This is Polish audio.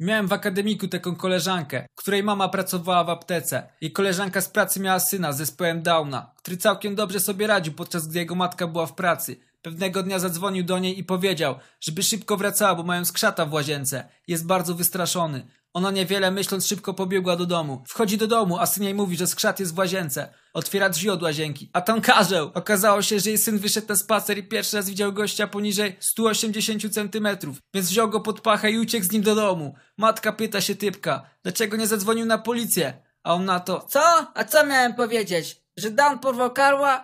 Miałem w akademiku taką koleżankę, której mama pracowała w aptece. Jej koleżanka z pracy miała syna z zespołem Downa, który całkiem dobrze sobie radził, podczas gdy jego matka była w pracy. Pewnego dnia zadzwonił do niej i powiedział, żeby szybko wracała, bo mają skrzata w łazience. Jest bardzo wystraszony. Ona niewiele myśląc szybko pobiegła do domu. Wchodzi do domu, a syn jej mówi, że skrzat jest w łazience. Otwiera drzwi od łazienki, a tam karzeł. Okazało się, że jej syn wyszedł na spacer i pierwszy raz widział gościa poniżej 180 cm, więc wziął go pod pachę i uciekł z nim do domu. Matka pyta się typka, dlaczego nie zadzwonił na policję? A on na to, co? A co miałem powiedzieć? Że Dan porwał karła?